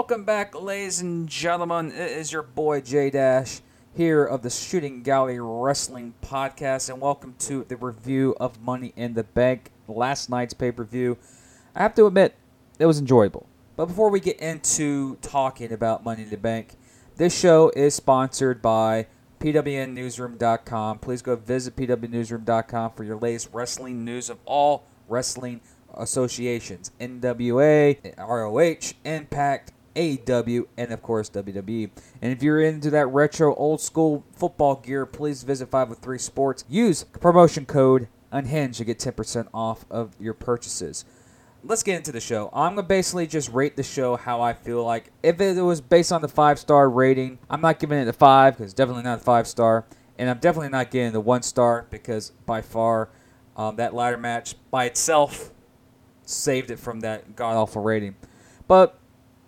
Welcome back, ladies and gentlemen. It is your boy J Dash here of the Shooting Gallery Wrestling Podcast, and welcome to the review of Money in the Bank, last night's pay-per-view. I have to admit, it was enjoyable. But before we get into talking about Money in the Bank, this show is sponsored by PWNewsroom.com. Please go visit PWNewsroom.com for your latest wrestling news of all wrestling associations. NWA, ROH, Impact, AEW, and of course WWE. And if you're into that retro old school football gear, please visit 503 Sports. Use promotion code UNHINGED to get 10% off of your purchases. Let's get into the show. I'm going to basically just rate the show how I feel like. If it was based on the 5-star rating, I'm not giving it a 5 because it's definitely not a 5-star. And I'm definitely not getting the 1-star because by far that ladder match by itself saved it from that god-awful rating. But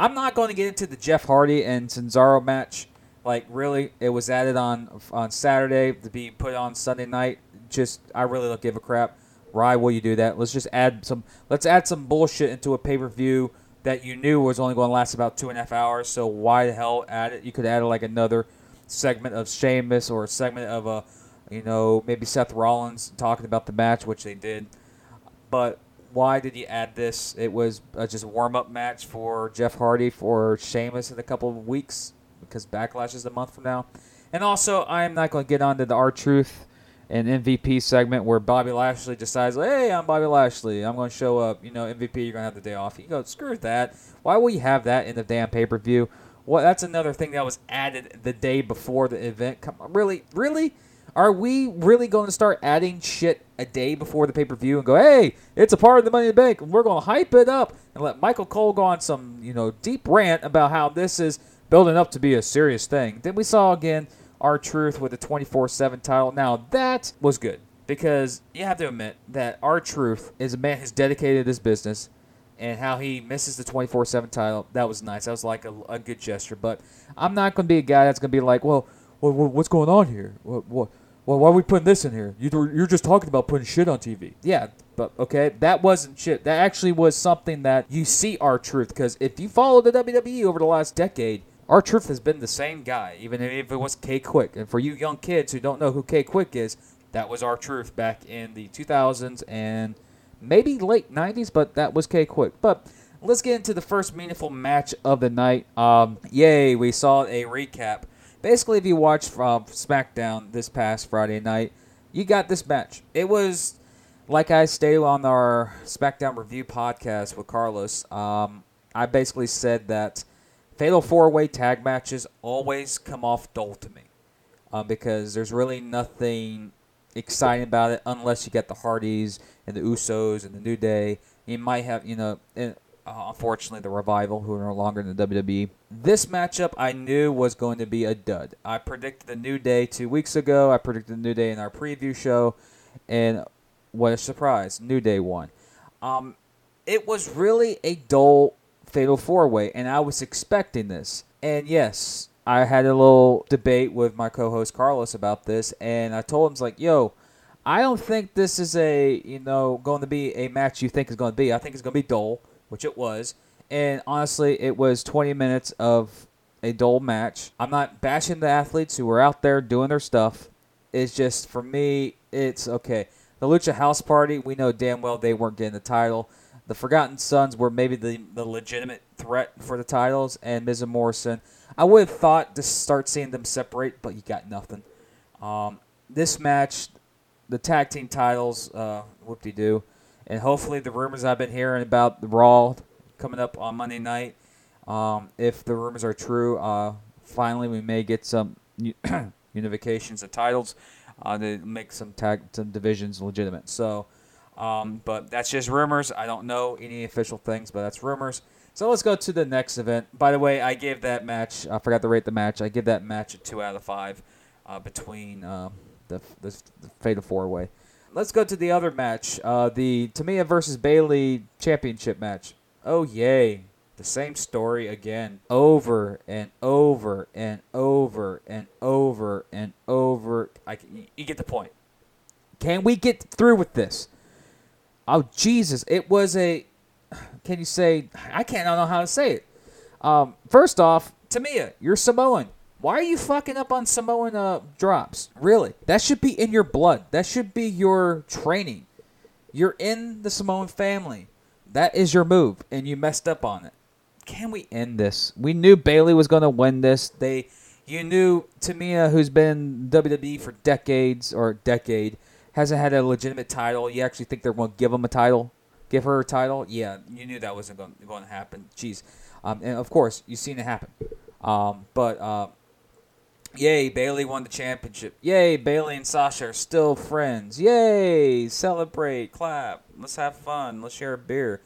I'm not going to get into the Jeff Hardy and Cesaro match. Like, really, it was added on Saturday to be put on Sunday night. Just, I really don't give a crap. Why will you do that? Let's just add some. Let's add some bullshit into a pay-per-view that you knew was only going to last about 2.5 hours. So why the hell add it? You could add like another segment of Sheamus or a segment of a, you know, maybe Seth Rollins talking about the match, which they did. But why did you add this? It was just a warm-up match for Jeff Hardy for Sheamus in a couple of weeks because Backlash is a month from now. And also, I am not going to get onto the R-Truth an MVP segment where Bobby Lashley decides, hey, I'm Bobby Lashley. I'm going to show up. You know, MVP, you're going to have the day off. You go, screw that. Why will you have that in the damn pay-per-view? Well, that's another thing that was added the day before the event. Come on, really? Really? Are we really going to start adding shit a day before the pay-per-view and go, hey, it's a part of the Money in the Bank, and we're going to hype it up and let Michael Cole go on some, you know, deep rant about how this is building up to be a serious thing? Then we saw again R-Truth with a 24/7 title. Now, that was good because you have to admit that R-Truth is a man who's dedicated to his business, and how he misses the 24/7 title, that was nice. That was like a good gesture, but I'm not going to be a guy that's going to be like, well, what's going on here? Well, why are we putting this in here? You're just talking about putting shit on TV. Yeah, but okay, that wasn't shit. That actually was something that you see R-Truth, because if you follow the WWE over the last decade, R-Truth has been the same guy, even if it was K-Quick. And for you young kids who don't know who K-Quick is, that was R-Truth back in the 2000s and maybe late 90s, but that was K-Quick. But let's get into the first meaningful match of the night. Yay, we saw a recap. Basically, if you watched from SmackDown this past Friday night, you got this match. It was, like I stated on our SmackDown review podcast with Carlos, I basically said that fatal four-way tag matches always come off dull to me because there's really nothing exciting about it unless you get the Hardys and the Usos and the New Day. You might have, you know, and, unfortunately, the Revival, who are no longer in the WWE. This matchup I knew was going to be a dud. I predicted the New Day 2 weeks ago. I predicted the New Day in our preview show, and what a surprise. New Day won. It was really a dull fatal four-way, and I was expecting this. And yes, I had a little debate with my co-host Carlos about this, and I told him, like, yo, I don't think this is a, you know, going to be a match you think is going to be. I think it's going to be dull, which it was. And honestly, it was 20 minutes of a dull match. I'm not bashing the athletes who were out there doing their stuff. It's just, for me, it's okay. The Lucha House Party, we know damn well they weren't getting the title. The Forgotten Sons were maybe the legitimate threat for the titles, and Miz and Morrison. I would have thought to start seeing them separate, but you got nothing. This match, the tag team titles, whoop-de-doo, and hopefully the rumors I've been hearing about the Raw coming up on Monday night, if the rumors are true, finally we may get some unifications of titles to make some divisions legitimate. So. But that's just rumors. I don't know any official things, but that's rumors. So let's go to the next event. By the way, I gave that match, I forgot to rate the match. I give that match a 2 out of 5 between the fatal four-way. Let's go to the other match, the Tamiya versus Bayley championship match. Oh, yay. The same story again, over and over and over and over and over. You get the point. Can we get through with this? Oh, Jesus. It was a, I don't know how to say it. First off, Tamiya, you're Samoan. Why are you fucking up on Samoan drops? Really? That should be in your blood. That should be your training. You're in the Samoan family. That is your move, and you messed up on it. Can we end this? We knew Bayley was going to win this. You knew Tamiya, who's been in WWE for a decade, hasn't had a legitimate title. You actually think they're going to give him a title? Give her a title? Yeah, you knew that wasn't going to happen. Jeez. And, of course, you've seen it happen. Yay, Bayley won the championship. Yay, Bayley and Sasha are still friends. Yay, celebrate, clap. Let's have fun. Let's share a beer.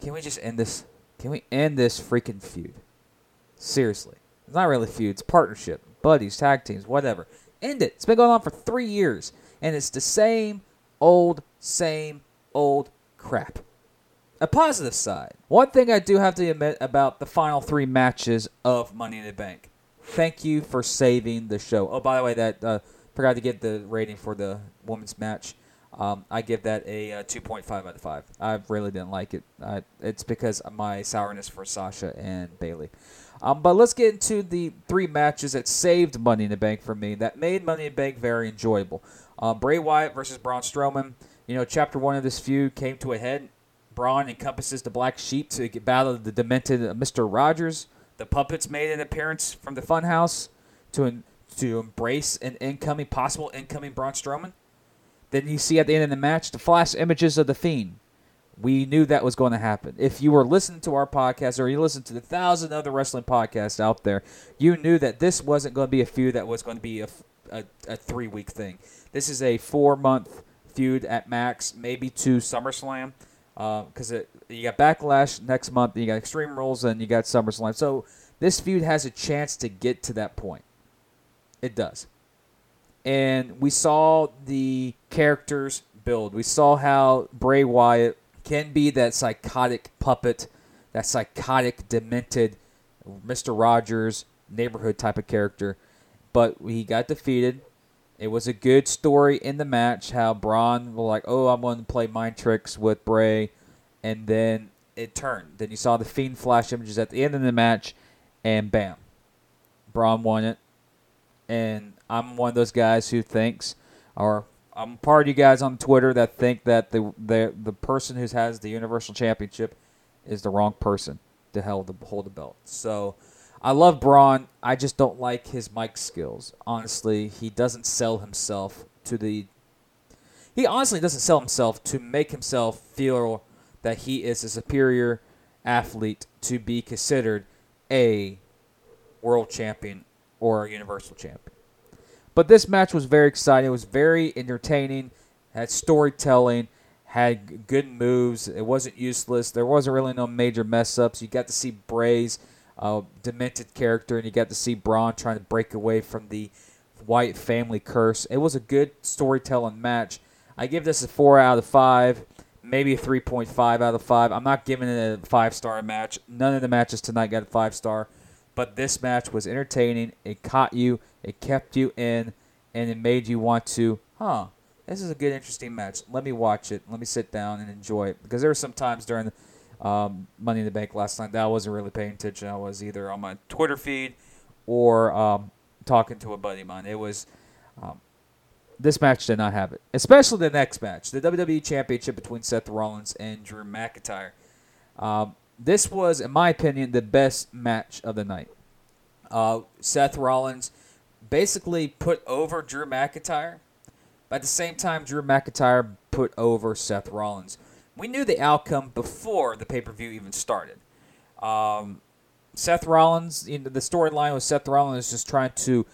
Can we just end this? Can we end this freaking feud? Seriously. It's not really a feud. It's partnership, buddies, tag teams, whatever. End it. It's been going on for 3 years, and it's the same old crap. A positive side. One thing I do have to admit about the final three matches of Money in the Bank. Thank you for saving the show. Oh, by the way, that forgot to get the rating for the women's match. I give that a 2.5 out of 5. I really didn't like it. It's because of my sourness for Sasha and Bayley. But let's get into the three matches that saved Money in the Bank for me, that made Money in the Bank very enjoyable. Bray Wyatt versus Braun Strowman. You know, Chapter 1 of this feud came to a head. Braun encompasses the Black Sheep to battle the demented Mr. Rogers. The Puppets made an appearance from the Funhouse to embrace an possible incoming Braun Strowman. Then you see at the end of the match the flash images of the Fiend. We knew that was going to happen. If you were listening to our podcast or you listened to the 1,000 other wrestling podcasts out there, you knew that this wasn't going to be a feud that was going to be a 3-week thing. This is a 4-month feud at max, maybe to SummerSlam. Because you got Backlash next month, you got Extreme Rules, and you got SummerSlam. So this feud has a chance to get to that point. It does. And we saw the characters build. We saw how Bray Wyatt can be that psychotic puppet, that psychotic, demented Mr. Rogers neighborhood type of character. But he got defeated. It was a good story in the match how Braun was like, oh, I'm going to play mind tricks with Bray. And then it turned. Then you saw the Fiend flash images at the end of the match, and bam. Braun won it. And I'm one of those guys who thinks, or I'm part of you guys on Twitter that think that the person who has the Universal Championship is the wrong person to hold the belt. So I love Braun. I just don't like his mic skills. Honestly, he doesn't sell himself to the... He honestly doesn't sell himself to make himself feel that he is a superior athlete to be considered a world champion or a universal champion. But this match was very exciting. It was very entertaining, had storytelling, had good moves. It wasn't useless. There wasn't really no major mess-ups. You got to see Bray's demented character, and you got to see Braun trying to break away from the Wyatt family curse. It was a good storytelling match. I give this a 4 out of 5, maybe a 3.5 out of 5. I'm not giving it a 5-star match. None of the matches tonight got a 5-star. But this match was entertaining. It caught you. It kept you in. And it made you want to, this is a good, interesting match. Let me watch it. Let me sit down and enjoy it. Because there were some times during the Money in the Bank last night that I wasn't really paying attention. I was either on my Twitter feed or talking to a buddy of mine. It was this match did not have it, especially the next match, the WWE Championship between Seth Rollins and Drew McIntyre. This was, in my opinion, the best match of the night. Seth Rollins basically put over Drew McIntyre, but at the same time, Drew McIntyre put over Seth Rollins. We knew the outcome before the pay-per-view even started. Seth Rollins, the storyline was Seth Rollins just trying to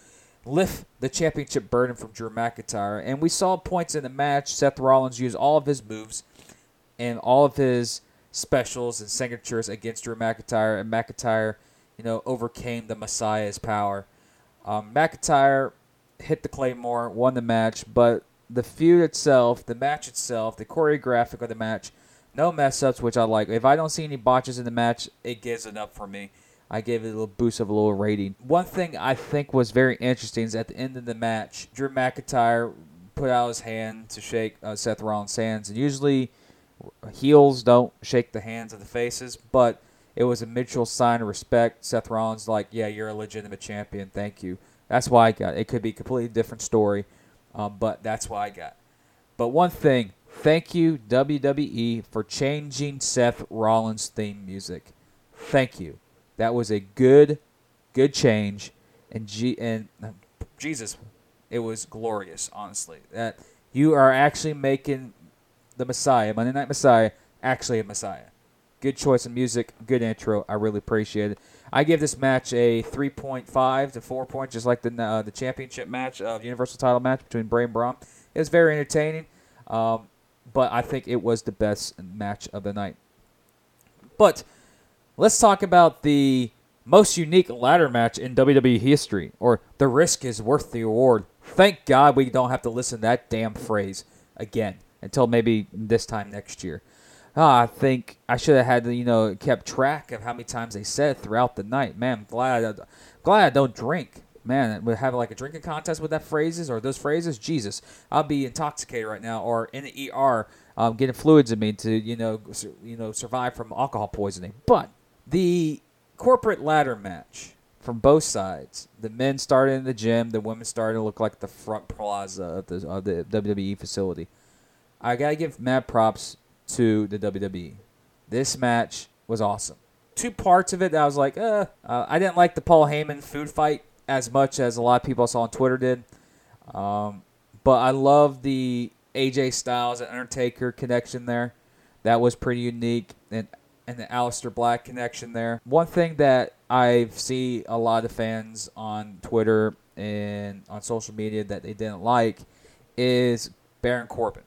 lift the championship burden from Drew McIntyre. And we saw points in the match. Seth Rollins used all of his moves and all of his specials and signatures against Drew McIntyre. And McIntyre, overcame the Messiah's power. McIntyre hit the Claymore, won the match, but the feud itself, the match itself, the choreographic of the match, no mess-ups, which I like. If I don't see any botches in the match, it gives it up for me. I gave it a little boost of a little rating. One thing I think was very interesting is at the end of the match, Drew McIntyre put out his hand to shake Seth Rollins' hands. And usually heels don't shake the hands of the faces, but It was a mutual sign of respect. Seth Rollins, like, yeah, you're a legitimate champion. Thank you. That's why I got it. It could be a completely different story, but that's why I got it. But one thing, thank you, WWE, for changing Seth Rollins' theme music. Thank you. That was a good change. And Jesus, it was glorious, honestly. That you are actually making the Messiah, Monday Night Messiah, actually a Messiah. Good choice of music, good intro. I really appreciate it. I give this match a 3.5 to 4 points, just like the championship match, universal title match between Bray and Braun. It was very entertaining, but I think it was the best match of the night. But let's talk about the most unique ladder match in WWE history, or the risk is worth the reward. Thank God we don't have to listen to that damn phrase again until maybe this time next year. I think I should have had, kept track of how many times they said throughout the night. Man, I'm glad I don't drink. Man, we have like a drinking contest with that phrases or those phrases. Jesus, I'll be intoxicated right now or in the ER, getting fluids in me to survive from alcohol poisoning. But the corporate ladder match from both sides. The men started in the gym. The women started to look like the front plaza of the WWE facility. I gotta give mad props to the WWE. This match was awesome. Two parts of it that I was like, I didn't like the Paul Heyman food fight as much as a lot of people I saw on Twitter did. But I love the AJ Styles and Undertaker connection there. That was pretty unique. And the Aleister Black connection there. One thing that I see a lot of fans on Twitter and on social media that they didn't like is Baron Corbin.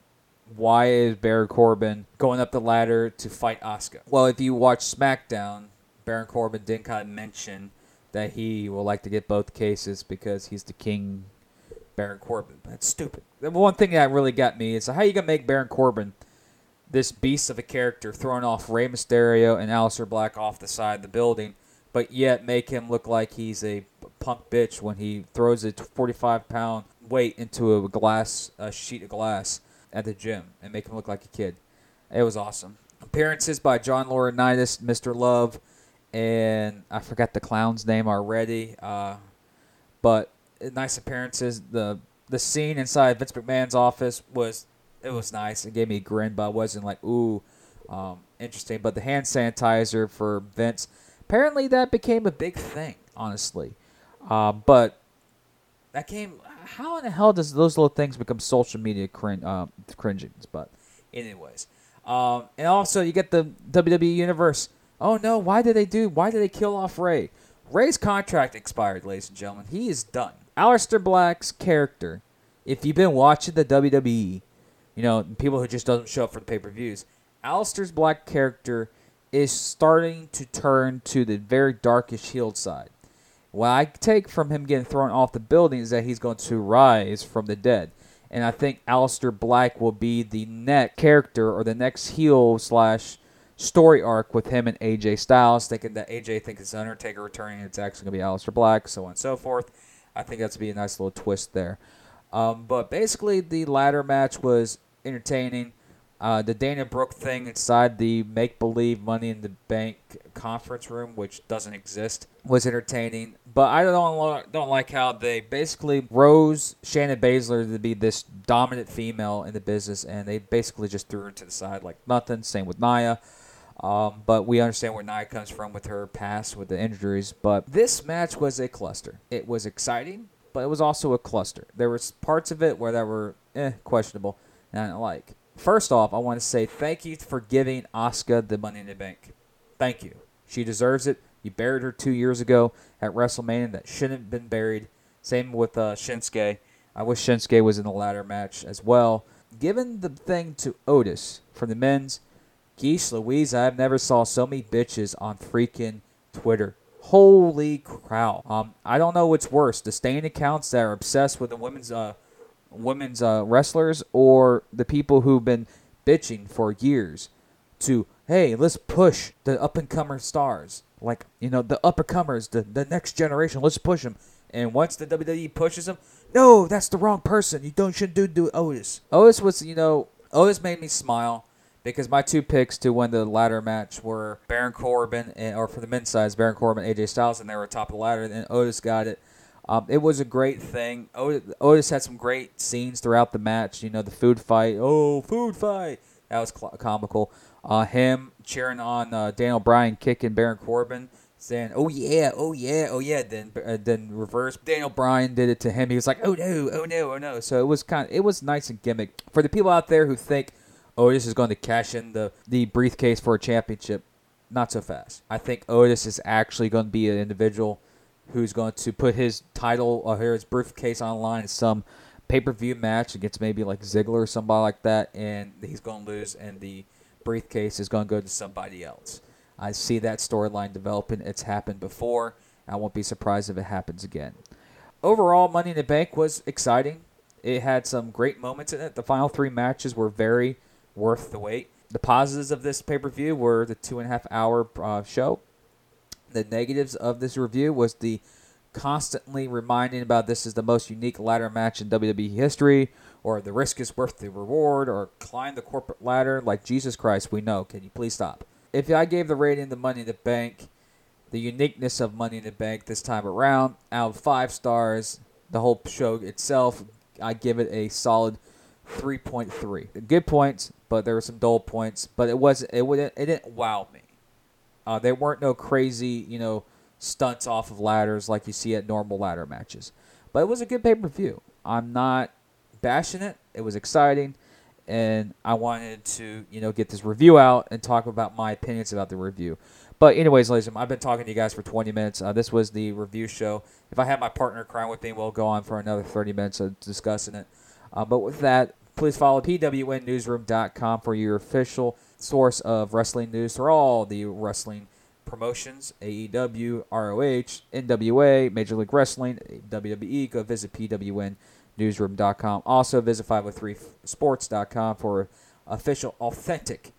Why is Baron Corbin going up the ladder to fight Asuka? Well, if you watch SmackDown, Baron Corbin did kind of mention that he will like to get both cases because he's the king, Baron Corbin. That's stupid. The one thing that really got me is how are you going to make Baron Corbin this beast of a character throwing off Rey Mysterio and Aleister Black off the side of the building, but yet make him look like he's a punk bitch when he throws a 45-pound weight into a sheet of glass at the gym and make him look like a kid. It was awesome. Appearances by John Laurinaitis, Mr. Love, and I forgot the clown's name already. But nice appearances. The scene inside Vince McMahon's office was nice. It gave me a grin, but I wasn't like, ooh, interesting. But the hand sanitizer for Vince, apparently that became a big thing, honestly. But that came... How in the hell does those little things become social media cringings? But anyways. And also, you get the WWE Universe. Oh, no, why did they kill off Rey? Rey's contract expired, ladies and gentlemen. He is done. Aleister Black's character, if you've been watching the WWE, people who just doesn't show up for the pay-per-views, Aleister Black's character is starting to turn to the very darkish heel side. What I take from him getting thrown off the building is that he's going to rise from the dead. And I think Aleister Black will be the next character or the next heel / story arc with him and AJ Styles, thinking that AJ thinks it's Undertaker returning. It's actually going to be Aleister Black, so on and so forth. I think that's going to be a nice little twist there. But basically, the ladder match was entertaining. The Dana Brooke thing inside the make-believe Money in the Bank conference room, which doesn't exist, was entertaining. But I don't like how they basically rose Shannon Baszler to be this dominant female in the business, and they basically just threw her to the side like nothing. Same with Nia. But we understand where Nia comes from with her past, with the injuries. But this match was a cluster. It was exciting, but it was also a cluster. There were parts of it where that were questionable, and I didn't like. First off, I want to say thank you for giving Asuka the Money in the Bank. Thank you. She deserves it. You buried her 2 years ago at WrestleMania. That shouldn't have been buried. Same with Shinsuke. I wish Shinsuke was in the ladder match as well. Giving the thing to Otis from the men's. Geesh Louise, I've never saw so many bitches on freaking Twitter. Holy crap. I don't know what's worse. The stain accounts that are obsessed with the women's wrestlers or the people who've been bitching for years to, hey, let's push the up-and-comer stars. Like, the up-and-comers, the next generation, let's push them. And once the WWE pushes them, no, that's the wrong person. You shouldn't do Otis. Otis made me smile because my two picks to win the ladder match were Baron Corbin, or for the men's side, Baron Corbin, AJ Styles, and they were top of the ladder, and Otis got it. It was a great thing. Otis had some great scenes throughout the match. You know, the food fight. Oh, food fight. That was comical. Him cheering on Daniel Bryan kicking Baron Corbin, saying, oh, yeah, oh, yeah, oh, yeah. Then reverse. Daniel Bryan did it to him. He was like, oh, no, oh, no, oh, no. So it was nice and gimmick. For the people out there who think, Otis is going to cash in the briefcase for a championship, not so fast. I think Otis is actually going to be an individual who's going to put his title or his briefcase online in some pay-per-view match against maybe like Ziggler or somebody like that, and he's going to lose, and the briefcase is going to go to somebody else. I see that storyline developing. It's happened before. I won't be surprised if it happens again. Overall, Money in the Bank was exciting. It had some great moments in it. The final three matches were very worth the wait. The positives of this pay-per-view were the 2.5-hour show. The negatives of this review was the constantly reminding about this is the most unique ladder match in WWE history, or the risk is worth the reward, or climb the corporate ladder. Like, Jesus Christ, we know. Can you please stop? If I gave the rating to Money in the Bank, the uniqueness of Money in the Bank this time around, out of 5 stars, the whole show itself, I give it a solid 3.3. Good points, but there were some dull points. But it didn't wow me. There weren't no crazy, stunts off of ladders like you see at normal ladder matches. But it was a good pay-per-view. I'm not bashing it. It was exciting. And I wanted to, get this review out and talk about my opinions about the review. But anyways, ladies and gentlemen, I've been talking to you guys for 20 minutes. This was the review show. If I had my partner crying with me, we'll go on for another 30 minutes of discussing it. But with that, please follow PWNewsroom.com for your official source of wrestling news for all the wrestling promotions, AEW, ROH, NWA, Major League Wrestling, WWE. Go visit PWNnewsroom.com. Also visit 503sports.com for authentic,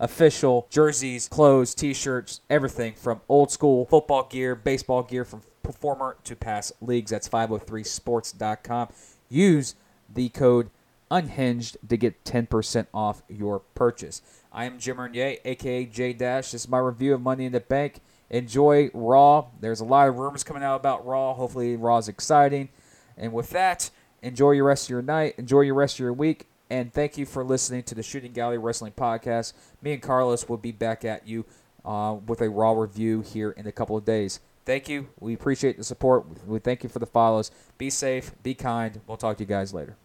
official jerseys, clothes, T-shirts, everything from old school football gear, baseball gear, from former to past leagues. That's 503sports.com. Use the code Unhinged to get 10% off your purchase. I am Jim Renier, a.k.a. J-Dash. This is my review of Money in the Bank. Enjoy Raw. There's a lot of rumors coming out about Raw. Hopefully Raw's exciting. And with that, enjoy your rest of your night. Enjoy your rest of your week. And thank you for listening to the Shooting Gallery Wrestling Podcast. Me and Carlos will be back at you with a Raw review here in a couple of days. Thank you. We appreciate the support. We thank you for the follows. Be safe. Be kind. We'll talk to you guys later.